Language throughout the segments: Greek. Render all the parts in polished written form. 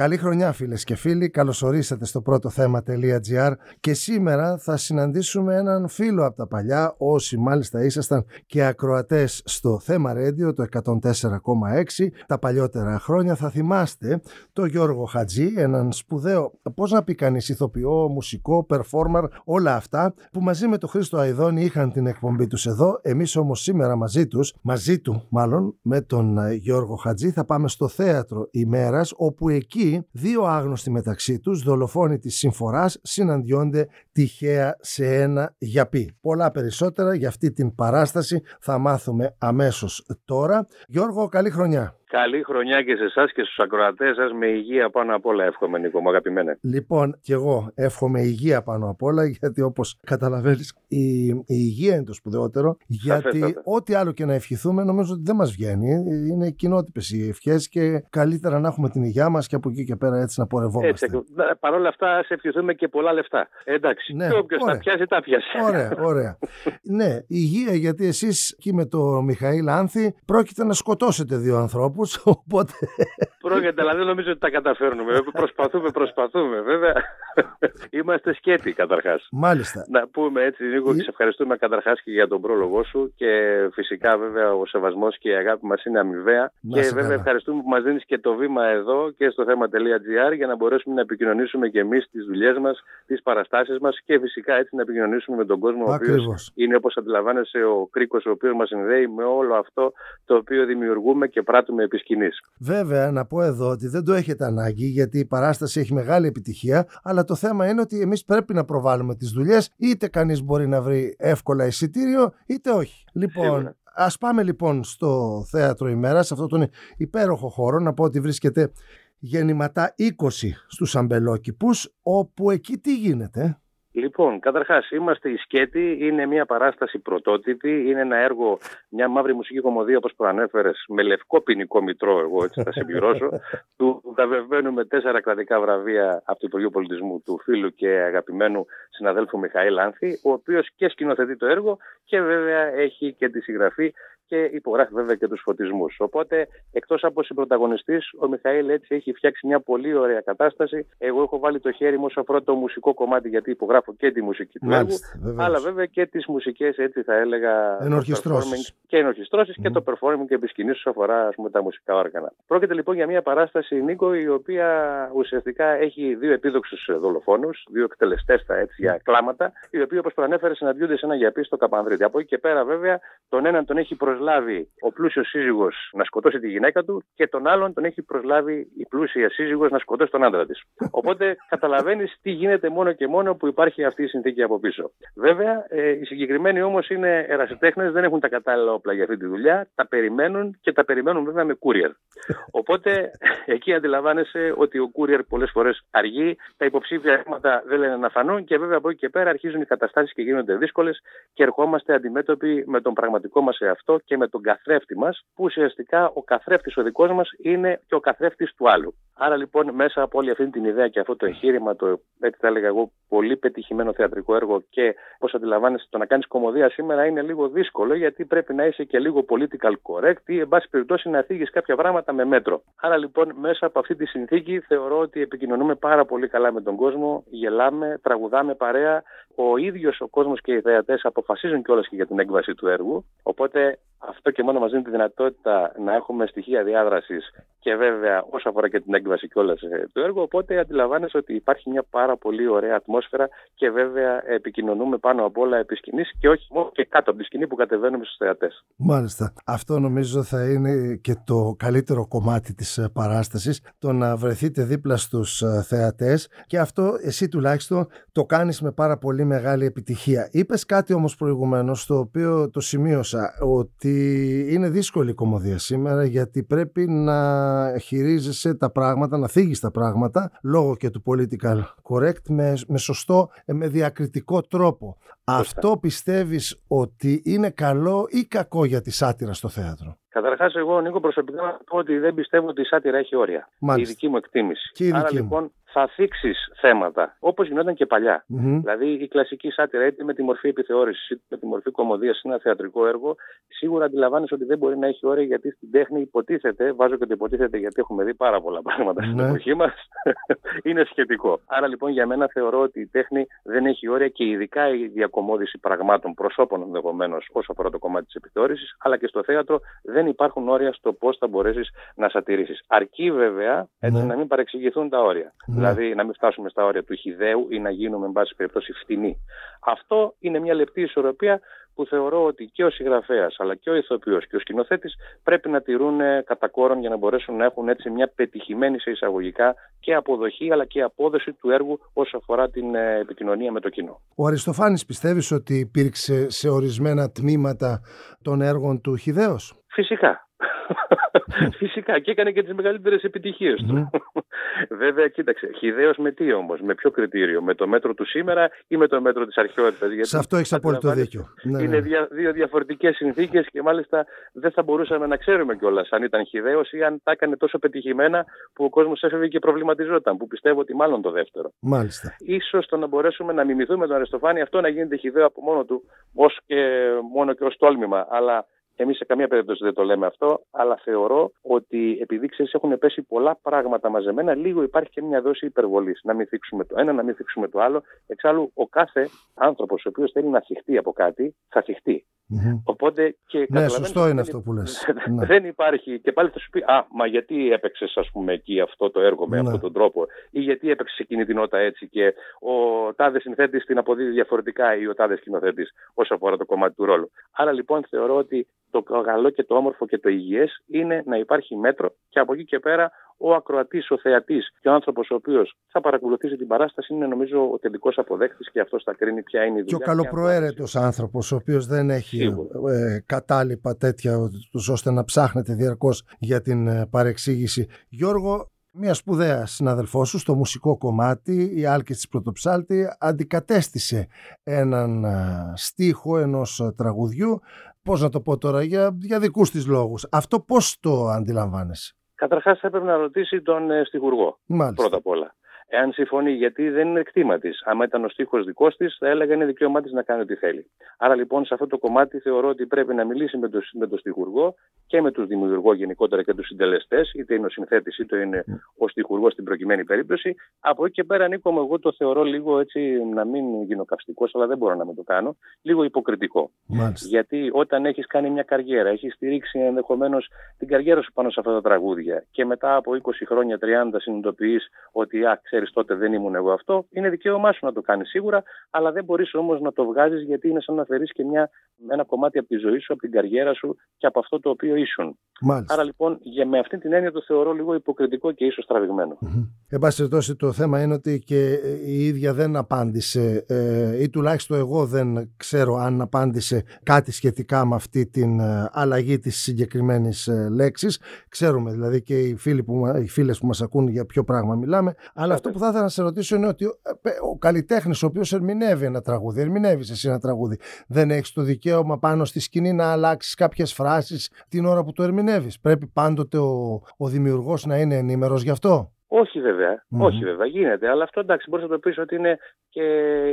Καλή χρονιά φίλες και φίλοι, καλωσορίσατε στο protothema.gr και σήμερα θα συναντήσουμε έναν φίλο από τα παλιά, όσοι μάλιστα ήσασταν και ακροατές στο Θέμα Radio το 104,6 τα παλιότερα χρόνια. Θα θυμάστε το Γιώργο Χατζή, έναν σπουδαίο, πώς να πει κανείς, ηθοποιό, μουσικό, performer, όλα αυτά, που μαζί με τον Χρήστο Αϊδόνη είχαν την εκπομπή τους εδώ. Εμείς όμως σήμερα μαζί του, με τον Γιώργο Χατζή θα πάμε στο Θέατρο Ημέρας, όπου εκεί δύο άγνωστοι μεταξύ τους, δολοφόνοι της συμφοράς, συναντιόνται τυχαία σε ένα γιαπί. Πολλά περισσότερα για αυτή την παράσταση θα μάθουμε αμέσως τώρα. Γιώργο, καλή χρονιά. Καλή χρονιά και σε εσάς και στους ακροατές σας, με υγεία πάνω απ' όλα εύχομαι, Νίκο μου αγαπημένα. Λοιπόν, και εγώ εύχομαι υγεία πάνω απ' όλα, γιατί όπως καταλαβαίνεις η υγεία είναι το σπουδαιότερο, γιατί ό,τι άλλο και να ευχηθούμε νομίζω ότι δεν μας βγαίνει, είναι κοινότυπες οι ευχές και καλύτερα να έχουμε την υγεία μας και από εκεί και πέρα έτσι να πορευόμαστε. Παρ' όλα αυτά ας ευχηθούμε και πολλά λεφτά. Εντάξει, ναι, και όποιος τα πιάσει, τα πιάσει. Ωραία, ωραία. Ναι, υγεία, γιατί εσείς εκεί με το Μιχαήλ Άνθη πρόκειται να σκοτώσετε δύο ανθρώπους. Οπότε... Πρόκειται, αλλά δεν νομίζω ότι τα καταφέρνουμε. Προσπαθούμε βέβαια. Είμαστε σκέτη καταρχάς. Μάλιστα. Να πούμε έτσι Νίκο, και σε ευχαριστούμε καταρχάς και για τον πρόλογό σου. Και φυσικά βέβαια ο σεβασμός και η αγάπη μας είναι αμοιβαία. Και βέβαια ευχαριστούμε που μας δίνεις και το βήμα εδώ και στο θέμα.gr για να μπορέσουμε να επικοινωνήσουμε και εμείς τις δουλειές μας, τις παραστάσεις μας και φυσικά έτσι να επικοινωνήσουμε με τον κόσμο. Ακριβώς. Ο οποίος είναι, όπως αντιλαμβάνεσαι, ο κρίκος ο οποίος μας συνδέει με όλο αυτό το οποίο δημιουργούμε και πράττουμε επί σκηνής. Βέβαια, να πω εδώ ότι δεν το έχετε ανάγκη, γιατί η παράσταση έχει μεγάλη επιτυχία. Αλλά το θέμα είναι ότι εμείς πρέπει να προβάλλουμε τις δουλειές, είτε κανείς μπορεί να βρει εύκολα εισιτήριο, είτε όχι. Λοιπόν. Σίγουρα. Ας πάμε λοιπόν στο Θέατρο Ημέρας, σε αυτόν τον υπέροχο χώρο. Να πω ότι βρίσκεται γεννηματά 20 στους Αμπελόκηπους, όπου εκεί τι γίνεται. Λοιπόν, καταρχάς είμαστε η Σκέτη, είναι μια παράσταση πρωτότυπη, είναι ένα έργο, μια μαύρη μουσική κομμωδία όπως προανέφερες, με λευκό ποινικό μητρό, εγώ έτσι θα συμπληρώσω, του βραβευμένου με 4 κρατικά βραβεία από το Υπουργείο Πολιτισμού του φίλου και αγαπημένου συναδέλφου Μιχαήλ Άνθη, ο οποίος και σκηνοθετεί το έργο και βέβαια έχει και τη συγγραφή και υπογράφει βέβαια και τους φωτισμούς. Οπότε, εκτός από συμπρωταγωνιστής, ο Μιχαήλ έτσι έχει φτιάξει μια πολύ ωραία κατάσταση. Εγώ έχω βάλει το χέρι μου όσο αφορά το μουσικό κομμάτι, γιατί υπογράφω και τη μουσική του έργου, αλλά βέβαια και τις μουσικές, έτσι θα έλεγα, ενορχιστρώσεις και το performing και επισκηνής όσο αφορά ας πούμε, τα μουσικά όργανα. Πρόκειται λοιπόν για μια παράσταση, Νίκο, η οποία ουσιαστικά έχει δύο επίδοξους δολοφόνους, δύο εκτελεστές για κλάματα, οι οποίοι όπως προανέφερε συναντιούνται σε ένα γιαπί στο Καπανδρίτη. Από εκεί και πέρα βέβαια τον έναν τον έχει προσλάβει ο πλούσιος σύζυγος να σκοτώσει τη γυναίκα του και τον άλλον τον έχει προσλάβει η πλούσια σύζυγος να σκοτώσει τον άντρα της. Οπότε καταλαβαίνεις τι γίνεται μόνο και μόνο που υπάρχει αυτή η συνθήκη από πίσω. Βέβαια, οι συγκεκριμένοι όμως είναι ερασιτέχνες, δεν έχουν τα κατάλληλα όπλα για αυτή τη δουλειά, τα περιμένουν και τα περιμένουν βέβαια με courier. Οπότε εκεί αντιλαμβάνεσαι ότι ο courier πολλές φορές αργεί, τα υποψήφια θέματα δεν λένε να φανούν και βέβαια από εκεί και πέρα αρχίζουν οι καταστάσεις και γίνονται δύσκολες και ερχόμαστε αντιμέτωποι με τον πραγματικό μας εαυτό και με τον καθρέφτη μας, που ουσιαστικά ο καθρέφτης ο δικός μας είναι και ο καθρέφτης του άλλου. Άρα λοιπόν μέσα από όλη αυτή την ιδέα και αυτό το εγχείρημα, το έτσι θα έλεγα εγώ πολύ πετυχημένο θεατρικό έργο και πώς αντιλαμβάνεσαι το να κάνεις κομμωδία σήμερα είναι λίγο δύσκολο, γιατί πρέπει να είσαι και λίγο political correct ή εν πάση περιπτώσει να θίγεις κάποια πράγματα με μέτρο. Άρα λοιπόν μέσα από αυτή τη συνθήκη θεωρώ ότι επικοινωνούμε πάρα πολύ καλά με τον κόσμο, γελάμε, τραγουδάμε παρέα, ο ίδιος ο κόσμος και οι θεατές αποφασίζουν κιόλας και για την έκβαση του έργου. Οπότε αυτό και μόνο μας δίνει τη δυνατότητα να έχουμε στοιχεία διάδρασης και βέβαια όσο αφορά και την έκβαση κιόλας του έργου. Οπότε αντιλαμβάνεσαι ότι υπάρχει μια πάρα πολύ ωραία ατμόσφαιρα και βέβαια επικοινωνούμε πάνω απ' όλα επί σκηνής και όχι μόνο και κάτω από τη σκηνή που κατεβαίνουμε στους θεατές. Μάλιστα. Αυτό νομίζω θα είναι και το καλύτερο κομμάτι της παράστασης, το να βρεθείτε δίπλα στους θεατές, και αυτό εσύ τουλάχιστον το κάνεις με πάρα πολύ μεγάλη επιτυχία. Είπες κάτι όμως προηγουμένως, το οποίο το σημείωσα, ότι είναι δύσκολη η κομμωδία σήμερα, γιατί πρέπει να χειρίζεσαι τα πράγματα, να θίγεις τα πράγματα λόγω και του political correct με σωστό, με διακριτικό τρόπο. Αυτό πιστεύεις ότι είναι καλό ή κακό για τη σάτυρα στο θέατρο? Καταρχάς, εγώ, Νίκο, προσωπικά να πω ότι δεν πιστεύω ότι η σάτυρα έχει όρια. Μάλιστα. Η δική μου εκτίμηση. Άρα λοιπόν θα θίξεις θέματα, όπως γινόταν και παλιά. Mm-hmm. Δηλαδή, η κλασική σάτυρα, είτε με τη μορφή επιθεώρησης, είτε με τη μορφή κωμωδίας σε ένα θεατρικό έργο, σίγουρα αντιλαμβάνεσαι ότι δεν μπορεί να έχει όρια, γιατί στην τέχνη υποτίθεται, βάζω και το υποτίθεται γιατί έχουμε δει πάρα πολλά πράγματα στην εποχή μας, είναι σχετικό. Άρα λοιπόν, για μένα θεωρώ ότι η τέχνη δεν έχει όρια και ειδικά η διακωμώδηση πραγμάτων, προσώπων ενδεχομένως, όσο αφορά το κομμάτι της επιθεώρησης, αλλά και στο θέατρο δεν υπάρχουν όρια στο πώς θα μπορέσεις να σατηρήσεις. Αρκεί βέβαια να μην παρεξηγηθούν τα όρια. Δηλαδή, να μην φτάσουμε στα όρια του χυδαίου ή να γίνουμε, εν πάση περιπτώσει, φτηνοί. Αυτό είναι μια λεπτή ισορροπία που θεωρώ ότι και ο συγγραφέας, αλλά και ο ηθοποιός και ο σκηνοθέτης πρέπει να τηρούν κατά κόρον, για να μπορέσουν να έχουν έτσι μια πετυχημένη σε εισαγωγικά και αποδοχή, αλλά και απόδοση του έργου όσον αφορά την επικοινωνία με το κοινό. Ο Αριστοφάνης, πιστεύεις ότι υπήρξε σε ορισμένα τμήματα των έργων του χυδαίος? Φυσικά. Φυσικά, και έκανε και τις μεγαλύτερες επιτυχίες του. Βέβαια, κοίταξε, χυδαίος με τι όμως, με ποιο κριτήριο, με το μέτρο του σήμερα ή με το μέτρο της αρχαιότητας? Γιατί σε αυτό έχεις απόλυτο δίκιο. Είναι δύο διαφορετικές συνθήκες και μάλιστα δεν θα μπορούσαμε να ξέρουμε κιόλας αν ήταν χυδαίος ή αν τα έκανε τόσο πετυχημένα που ο κόσμος έφευγε και προβληματιζόταν. Που πιστεύω ότι μάλλον το δεύτερο. Μάλιστα. Ίσως το να μπορέσουμε να μιμηθούμε τον Αριστοφάνη, αυτό να γίνεται χυδαίο από μόνο του, μόνο και ως τόλμημα. Αλλά εμείς σε καμία περίπτωση δεν το λέμε αυτό, αλλά θεωρώ ότι επειδή ξέρεις έχουν πέσει πολλά πράγματα μαζεμένα, λίγο υπάρχει και μια δόση υπερβολής. Να μην θίξουμε το ένα, να μην θίξουμε το άλλο. Εξάλλου, ο κάθε άνθρωπος ο οποίος θέλει να θυχτεί από κάτι, θα θυχτεί. Mm-hmm. Οπότε και ναι, σωστό είναι αυτό που λες. Δεν υπάρχει. Και πάλι θα σου πει, μα γιατί έπαιξες, ας πούμε, εκεί αυτό το έργο με αυτόν τον τρόπο, ή γιατί έπαιξες εκείνη την νότα έτσι και ο τάδε συνθέτης την αποδίδει διαφορετικά ή ο τάδε σκηνοθέτης όσον αφορά το κομμάτι του ρόλου. Άρα λοιπόν θεωρώ ότι το καλό και το όμορφο και το υγιές είναι να υπάρχει μέτρο και από εκεί και πέρα ο ακροατής, ο θεατής και ο άνθρωπος ο οποίος θα παρακολουθήσει την παράσταση είναι νομίζω ο τελικός αποδέκτης και αυτός θα κρίνει ποια είναι η δουλειά. Και ο καλοπροαίρετος άνθρωπος ο οποίος δεν έχει κατάλοιπα τέτοια ώστε να ψάχνεται διαρκώς για την παρεξήγηση. Γιώργο, μια σπουδαία συναδελφό σου στο μουσικό κομμάτι, η Άλκη της Πρωτοψάλτη, αντικατέστησε έναν στίχο ενός τραγουδιού. Πώς να το πω τώρα, για δικούς της λόγους. Αυτό πώς το αντιλαμβάνεσαι? Καταρχάς θα έπρεπε να ρωτήσει τον στιχουργό. Μάλιστα. Πρώτα απ' όλα. Εάν συμφωνεί, γιατί δεν είναι κτήμα της. Άμα ήταν ο στίχος δικός της, θα έλεγα είναι δικαίωμά της να κάνει ό,τι θέλει. Άρα λοιπόν σε αυτό το κομμάτι θεωρώ ότι πρέπει να μιλήσει με τον στιχουργό και με τον δημιουργό γενικότερα και τους συντελεστές, είτε είναι ο συνθέτης είτε είναι ο στιχουργός στην προκειμένη περίπτωση. Από εκεί και πέρα, Νίκο, εγώ το θεωρώ λίγο έτσι, να μην γίνω καυστικός, αλλά δεν μπορώ να με το κάνω, λίγο υποκριτικό. Μάλιστα. Γιατί όταν έχεις κάνει μια καριέρα, έχεις στηρίξει ενδεχομένως την καριέρα σου πάνω σε αυτά τα τραγούδια και μετά από 20 χρόνια, 30 συνειδητοποιείς ότι τότε δεν ήμουν εγώ αυτό, είναι δικαίωμά σου να το κάνεις σίγουρα, αλλά δεν μπορείς όμως να το βγάζεις, γιατί είναι σαν να αφαιρείς και ένα κομμάτι από τη ζωή σου, από την καριέρα σου και από αυτό το οποίο ήσουν. Μάλιστα. Άρα λοιπόν, με αυτή την έννοια το θεωρώ λίγο υποκριτικό και ίσως τραβηγμένο. Εν πάση περιπτώσει, το θέμα είναι ότι και η ίδια δεν απάντησε, ή τουλάχιστον εγώ δεν ξέρω αν απάντησε κάτι σχετικά με αυτή την αλλαγή της συγκεκριμένης λέξης. Ξέρουμε δηλαδή και οι φίλες που μας ακούν για ποιο πράγμα μιλάμε. Αλλά αυτό που θα ήθελα να σε ρωτήσω είναι ότι ο καλλιτέχνης ο οποίος ερμηνεύει ένα τραγούδι, ερμηνεύεις εσύ ένα τραγούδι, δεν έχεις το δικαίωμα πάνω στη σκηνή να αλλάξεις κάποιες φράσεις την ώρα που το ερμηνεύεις? Πρέπει πάντοτε ο δημιουργός να είναι ενήμερος γι' αυτό? Όχι βέβαια, γίνεται. Αλλά αυτό εντάξει, μπορείς να το πεις ότι είναι και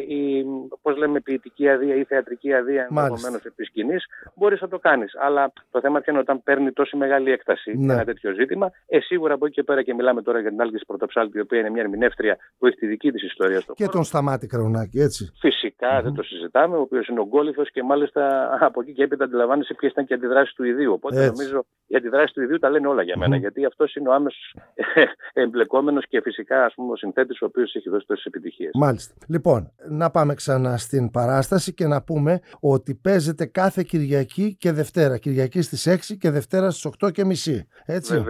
η, πώς λέμε, ποιητική αδεία ή θεατρική αδεία ενδεχομένως επί σκηνής. Μπορείς να το κάνεις. Αλλά το θέμα είναι όταν παίρνει τόση μεγάλη έκταση ένα τέτοιο ζήτημα. Σίγουρα από εκεί και πέρα, και μιλάμε τώρα για την Άλκη της Πρωτοψάλτη, η οποία είναι μια ερμηνεύτρια που έχει τη δική της ιστορία στο χώρο. Και τον Σταμάτη Κραουνάκη, έτσι. Φυσικά δεν το συζητάμε, ο οποίος είναι ογκόλυθος και μάλιστα από εκεί και έπειτα αντιλαμβάνεσαι ποιες ήταν και αντιδράσεις του ιδίου. Οπότε νομίζω οι αντιδράσεις του ιδίου τα λένε όλα για μένα, γιατί αυτός είναι ο άμεσος και φυσικά, ας πούμε, ο συνθέτης ο οποίος έχει δώσει τόσες επιτυχίες. Μάλιστα. Λοιπόν, να πάμε ξανά στην παράσταση και να πούμε ότι παίζεται κάθε Κυριακή και Δευτέρα. Κυριακή στις 6 και Δευτέρα στις 8:30. Έτσι.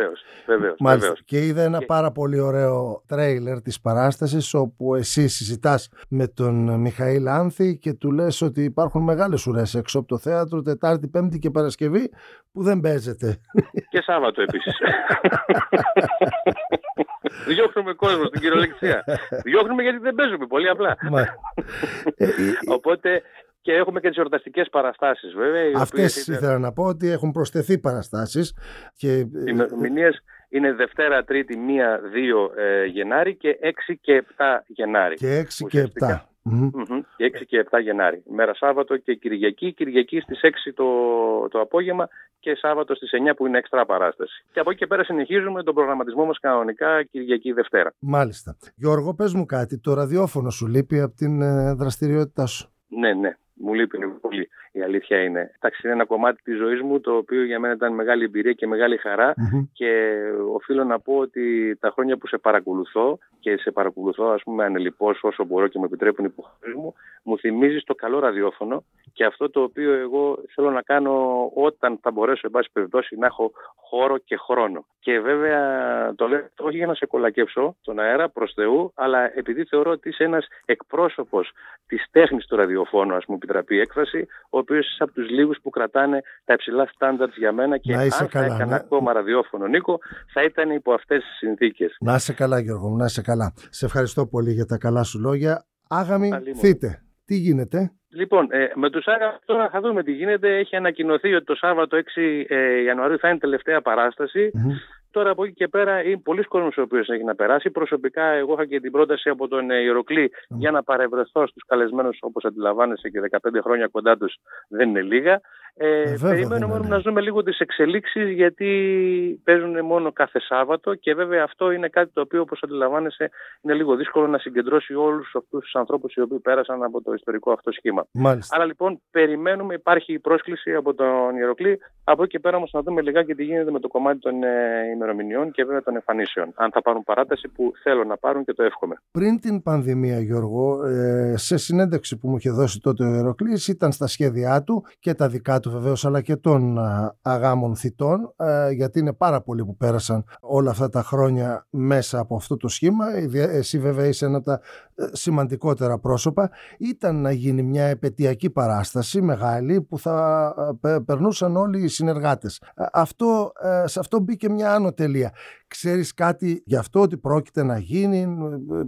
Βεβαίως. Και είδα ένα πάρα πολύ ωραίο τρέιλερ της παράστασης, όπου εσύ συζητάς με τον Μιχαήλ Άνθη και του λες ότι υπάρχουν μεγάλες ουρές έξω από το θέατρο, Τετάρτη, Πέμπτη και Παρασκευή, που δεν παίζεται. Και Σάββατο επίσης. Διώχνουμε κόσμο στην κυριολεξία. Διώχνουμε γιατί δεν παίζουμε, πολύ απλά. Οπότε και έχουμε και τις εορταστικές παραστάσεις, βέβαια. Αυτές ήθελα να πω ότι έχουν προσθεθεί παραστάσεις. Και ημερομηνίες είναι Δευτέρα, Τρίτη, 1-2 Γενάρη και 6 και 7 Γενάρη. Και 6 ουσιαστικά. Και 7. Mm-hmm. Και 6 και 7 Γενάρη. Μέρα Σάββατο και Κυριακή. Κυριακή στις 6 το απόγευμα και Σάββατο στις 9 που είναι εξτρά παράσταση. Και από εκεί και πέρα συνεχίζουμε τον προγραμματισμό μας κανονικά Κυριακή Δευτέρα. Μάλιστα. Γιώργο, πες μου κάτι. Το ραδιόφωνο σου λείπει από την δραστηριότητά σου? Ναι, ναι. Μου λείπει πολύ. Η αλήθεια είναι. Εντάξει, είναι ένα κομμάτι της ζωής μου το οποίο για μένα ήταν μεγάλη εμπειρία και μεγάλη χαρά. Mm-hmm. Και οφείλω να πω ότι τα χρόνια που σε παρακολουθώ και σε παρακολουθώ, ας πούμε, ανελιπώς όσο μπορώ και μου επιτρέπουν οι υποχρεώσεις μου, μου θυμίζεις το καλό ραδιόφωνο και αυτό το οποίο εγώ θέλω να κάνω όταν θα μπορέσω, εν πάση περιπτώσει, να έχω χώρο και χρόνο. Και βέβαια το λέω όχι για να σε κολακέψω τον αέρα, προς Θεού, αλλά επειδή θεωρώ ότι είσαι ένας εκπρόσωπος της τέχνης του ραδιοφώνου, ας πούμε, επιτραπεί έκφραση, ο οποίος είσαι από τους λίγους που κρατάνε τα υψηλά στάνταρτς για μένα και αν θα έκανα ακόμα ραδιόφωνο, Νίκο, θα ήταν υπό αυτές τις συνθήκες. Να είσαι καλά, Γιώργο, να είσαι καλά. Σε ευχαριστώ πολύ για τα καλά σου λόγια. Άγαμοι Θύται. Τι γίνεται? Λοιπόν, με τους Άγαμους τώρα θα δούμε τι γίνεται. Έχει ανακοινωθεί ότι το Σάββατο 6 Ιανουαρίου θα είναι τελευταία παράσταση. Mm-hmm. Τώρα από εκεί και πέρα είναι πολλοί κόσμος ο οποίος έχει να περάσει. Προσωπικά εγώ είχα και την πρόταση από τον Ιεροκλή για να παρευρεθώ στους καλεσμένους, όπως αντιλαμβάνεσαι, και 15 χρόνια κοντά τους δεν είναι λίγα. Περιμένουμε μόνο να ζούμε λίγο τις εξελίξεις, γιατί παίζουν μόνο κάθε Σάββατο και βέβαια αυτό είναι κάτι το οποίο, όπως αντιλαμβάνεσαι, είναι λίγο δύσκολο να συγκεντρώσει όλους αυτούς τους ανθρώπους οι οποίοι πέρασαν από το ιστορικό αυτό σχήμα. Μάλιστα. Άρα λοιπόν περιμένουμε, υπάρχει η πρόσκληση από τον Ιεροκλή. Από εκεί και πέρα όμως να δούμε λιγάκι τι γίνεται με το κομμάτι των ημερομηνιών και βέβαια των εμφανίσεων. Αν θα πάρουν παράταση, που θέλω να πάρουν και το εύχομαι. Πριν την πανδημία, Γιώργο, σε συνέντευξη που μου είχε δώσει τότε ο Ιεροκλής, ήταν στα σχέδιά του και τα δικά του βεβαίως, αλλά και των Αγάμων Θητών, γιατί είναι πάρα πολλοί που πέρασαν όλα αυτά τα χρόνια μέσα από αυτό το σχήμα. Εσύ βέβαια είσαι ένα από τα σημαντικότερα πρόσωπα. Ήταν να γίνει μια επετειακή παράσταση μεγάλη που θα περνούσαν όλοι οι συνεργάτες. Σε αυτό μπήκε μια άνω τελεία. Ξέρεις κάτι γι' αυτό, ότι πρόκειται να γίνει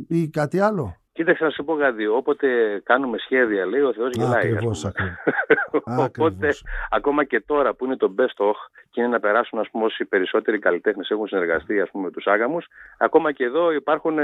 ή κάτι άλλο? Κοίταξε να σου πω κάτι, όποτε κάνουμε σχέδια, λέει, ο Θεός γελάει. Ακριβώς, Οπότε, ακόμα και τώρα που είναι το best of και είναι να περάσουν, ας πούμε, όσοι περισσότεροι καλλιτέχνες έχουν συνεργαστεί, ας πούμε, με τους Άγαμους, ακόμα και εδώ υπάρχουν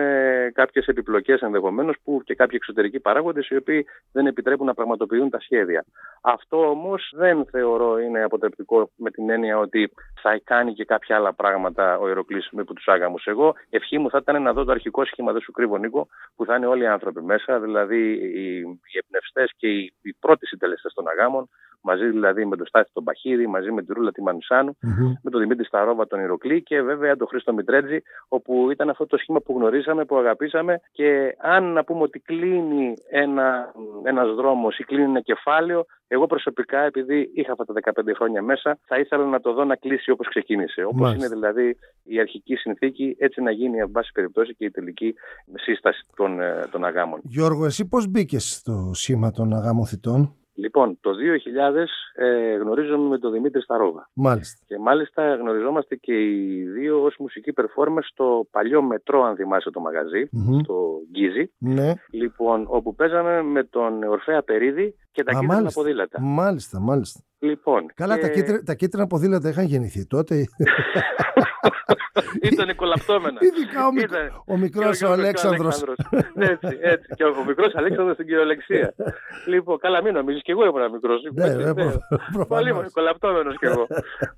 κάποιες επιπλοκές ενδεχομένως που και κάποιοι εξωτερικοί παράγοντες οι οποίοι δεν επιτρέπουν να πραγματοποιούν τα σχέδια. Αυτό όμως δεν θεωρώ είναι αποτρεπτικό, με την έννοια ότι θα κάνει και κάποια άλλα πράγματα ο Ιεροκλής με τους Άγαμους. Εγώ, ευχή μου θα ήταν να δω το αρχικό σχήμα, δεν σου κρύβω, Νίκο, που θα είναι όλοι οι άνθρωποι μέσα, δηλαδή οι εμπνευστές και οι πρώτοι συντελεστές των Αγάμων, μαζί δηλαδή με τον Στάθη τον Παχίδη, μαζί με τη Ρούλα Τιμανισάνου, mm-hmm. με τον Δημήτρη Σταρόβα τον Ιεροκλή και βέβαια τον Χρήστο Μιτρέτζη, όπου ήταν αυτό το σχήμα που γνωρίσαμε, που αγαπήσαμε. Και αν να πούμε ότι κλείνει ένας δρόμος ή κλείνει ένα κεφάλαιο, εγώ προσωπικά, επειδή είχα αυτά τα 15 χρόνια μέσα, θα ήθελα να το δω να κλείσει όπως ξεκίνησε. Όπως είναι δηλαδή η αρχική συνθήκη, έτσι να γίνει, εν πάση περιπτώσει, και η τελική σύσταση των Αγάμων. Γιώργο, εσύ πώς μπήκες στο σχήμα των Αγάμων Θητών? Λοιπόν, το 2000 γνωρίζομαι με τον Δημήτρη Σταρόβα. Μάλιστα. Και μάλιστα γνωριζόμαστε και οι δύο ως μουσική performance στο παλιό μετρό, αν θυμάσαι το μαγαζί, στο Γκίζι. Ναι. Λοιπόν, όπου παίζαμε με τον Ορφέα Περίδη και τα κίτρινα ποδήλατα. Μάλιστα, μάλιστα. Λοιπόν, καλά, τα κίτρινα ποδήλατα είχαν γεννηθεί τότε. Ήταν κολαπτώμενα. Ειδικά ο μικρός ο Αλέξανδρος. Έτσι. Και ο μικρός Αλέξανδρος στην κυριολεξία. Λοιπόν, καλά, μην νομίζεις, και εγώ ήμουν μικρός. Πολύ κολαπτώμενος κι εγώ.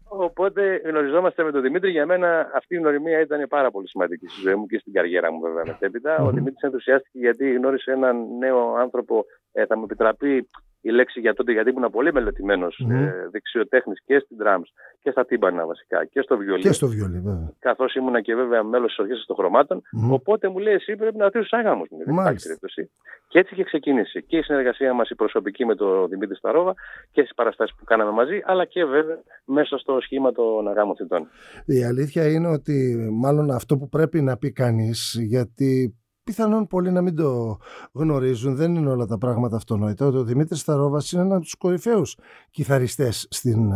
Οπότε γνωριζόμαστε με τον Δημήτρη. Για μένα αυτή η γνωριμία ήταν πάρα πολύ σημαντική στη ζωή μου και στην καριέρα μου, βέβαια, μετέπειτα. Ο Δημήτρης ενθουσιάστηκε γιατί γνώρισε έναν νέο άνθρωπο. Θα μου επιτραπεί η λέξη για τότε, γιατί ήμουν πολύ μελετημένος δεξιοτέχνης και στην drums και στα τύμπανα βασικά και στο βιολί. Και στο βιολί, βέβαια. Καθώς ήμουνα και βέβαια μέλος της Ορχήστρας των Χρωμάτων. Οπότε μου λέει: Εσύ πρέπει να έρθεις στους Άγαμους. Και έτσι είχε ξεκίνησε και η συνεργασία μας η προσωπική με τον Δημήτρη Σταρόβα και στις παραστάσεις που κάναμε μαζί, αλλά και βέβαια μέσα στο σχήμα των Αγάμων Θητών. Η αλήθεια είναι ότι μάλλον αυτό που πρέπει να πει κανείς, γιατί πιθανόν πολλοί να μην το γνωρίζουν, δεν είναι όλα τα πράγματα αυτονόητα, ότι ο Δημήτρης Σταρόβας είναι ένα από τους κορυφαίους κιθαριστές στην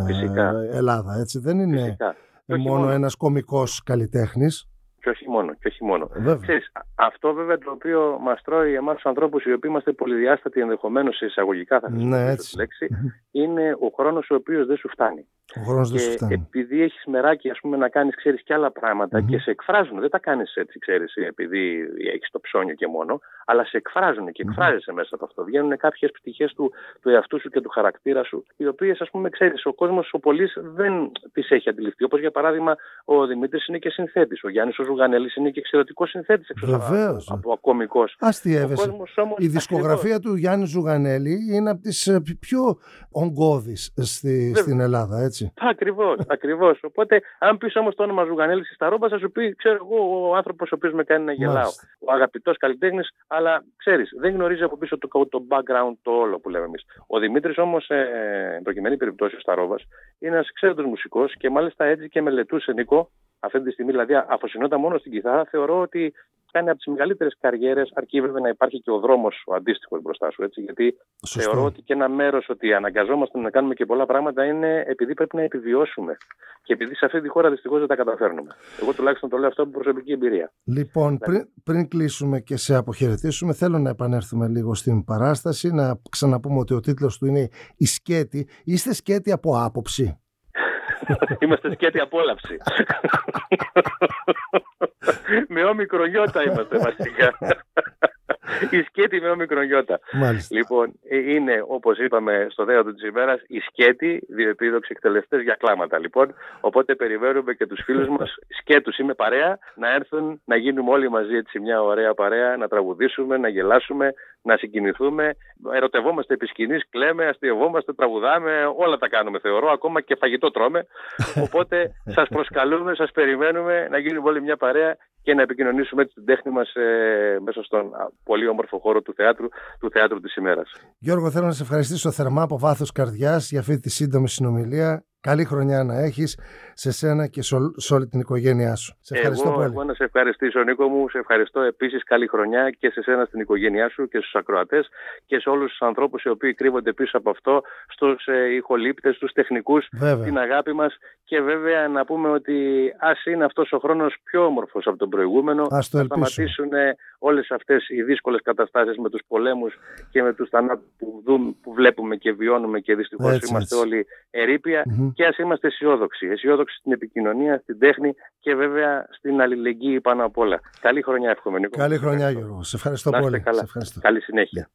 Ελλάδα. Έτσι. Δεν είναι μόνο ένας κωμικός καλλιτέχνης. Και όχι μόνο, Ξέρεις, αυτό βέβαια το οποίο μας τρώει εμάς τους ανθρώπους οι οποίοι είμαστε πολυδιάστατοι, ενδεχομένως σε εισαγωγικά θα χρησιμοποιήσω τη λέξη, είναι ο χρόνος ο οποίος δεν σου φτάνει. Και επειδή έχεις μεράκι, ας πούμε, να κάνεις, ξέρεις, και άλλα πράγματα και σε εκφράζουν, δεν τα κάνεις έτσι, ξέρεις, επειδή έχεις το ψώνιο και μόνο, αλλά σε εκφράζουν και εκφράζεσαι μέσα από αυτό. Βγαίνουν κάποιες πτυχές του εαυτού σου και του χαρακτήρα σου, οι οποίες, ας πούμε, ξέρεις, ο κόσμος, ο πολύς δεν τις έχει αντιληφθεί. Όπως για παράδειγμα, ο Δημήτρης είναι και συνθέτης, ο Γιάννης ο Ζουγανέλης είναι και εξαιρετικός συνθέτης, από κωμικός. Αστιεύεσαι. Η δισκογραφία του Γιάννη Ζουγανέλη είναι από τις πιο ογκώδεις στην Ελλάδα, έτσι. Ακριβώς. Οπότε, αν πεις όμως το όνομα Ζουγανέλη ή Σταρόβα, θα σου πει, ξέρω εγώ, ο άνθρωπος ο οποίος με κάνει να γελάω. Μάλιστα. Ο αγαπητός καλλιτέχνης, αλλά ξέρεις, δεν γνωρίζει από πίσω το background, το όλο που λέμε εμείς. Ο Δημήτρης όμως, εν προκειμένη περιπτώσει, ο Σταρόβας, είναι ένας εξαίρετος μουσικός και μάλιστα έτσι και μελετούσε, Νίκο, αυτή τη στιγμή, δηλαδή αφοσινόταν μόνο στην κιθάρα, θεωρώ ότι κάνει από τις μεγαλύτερες καριέρες, αρκεί βέβαια να υπάρχει και ο δρόμος ο αντίστοιχος μπροστά σου. Έτσι, γιατί θεωρώ ότι και ένα μέρος ότι αναγκαζόμαστε να κάνουμε και πολλά πράγματα είναι επειδή πρέπει να επιβιώσουμε. Και επειδή σε αυτή τη χώρα δυστυχώς δεν τα καταφέρνουμε. Εγώ τουλάχιστον το λέω αυτό από προσωπική εμπειρία. Λοιπόν, πριν κλείσουμε και σε αποχαιρετήσουμε, θέλω να επανέλθουμε λίγο στην παράσταση, να ξαναπούμε ότι ο τίτλος του είναι Η Σκέτη. Είστε σκέτη από άποψη. Είμαστε σκέτη απόλαυση. Με όμικρο γιώτα είμαστε βασικά. Η σκέτη με όμικρο γιώτα. Λοιπόν, είναι, όπως είπαμε, στο θέατρο της ημέρας, η σκέτη, διεπίδοξοι εκτελεστές για κλάματα. Λοιπόν, οπότε περιμένουμε και τους φίλους μας, σκέτους είμαι παρέα, να έρθουν, να γίνουμε όλοι μαζί έτσι μια ωραία παρέα, να τραγουδήσουμε, να γελάσουμε, να συγκινηθούμε. Ερωτευόμαστε επί σκηνής, κλαίμε, αστειευόμαστε, τραγουδάμε, όλα τα κάνουμε, θεωρώ, ακόμα και φαγητό τρώμε. Οπότε σας προσκαλούμε, σας περιμένουμε να γίνουμε όλοι μια παρέα και να επικοινωνήσουμε την τέχνη μας μέσα στον πολύ όμορφο χώρο του θεάτρου της ημέρας. Γιώργο, θέλω να σε ευχαριστήσω θερμά από βάθος καρδιάς για αυτή τη σύντομη συνομιλία. Καλή χρονιά να έχεις σε σένα και σε όλη την οικογένειά σου. Σε ευχαριστώ πολύ. Εγώ να σε ευχαριστήσω, Νίκο μου. Σε ευχαριστώ επίσης. Καλή χρονιά και σε σένα, στην οικογένειά σου και στους ακροατές και σε όλους τους ανθρώπους οι οποίοι κρύβονται πίσω από αυτό, στους ηχολήπτες, στους τεχνικούς, την αγάπη μας. Και βέβαια να πούμε ότι ας είναι αυτός ο χρόνος πιο όμορφος από τον προηγούμενο, ας το ελπίσουμε, να σταματήσουν όλες αυτές οι δύσκολες καταστάσεις με τους πολέμους και με τους θανάτους που βλέπουμε και βιώνουμε και δυστυχώς είμαστε όλοι ερείπια. Και ας είμαστε αισιόδοξοι. Αισιόδοξοι στην επικοινωνία, στην τέχνη και βέβαια στην αλληλεγγύη πάνω απ' όλα. Καλή χρονιά, εύχομαι, Νίκο. Καλή χρονιά, Γιώργο. Σε ευχαριστώ πολύ. Καλά. Σε ευχαριστώ. Καλή συνέχεια.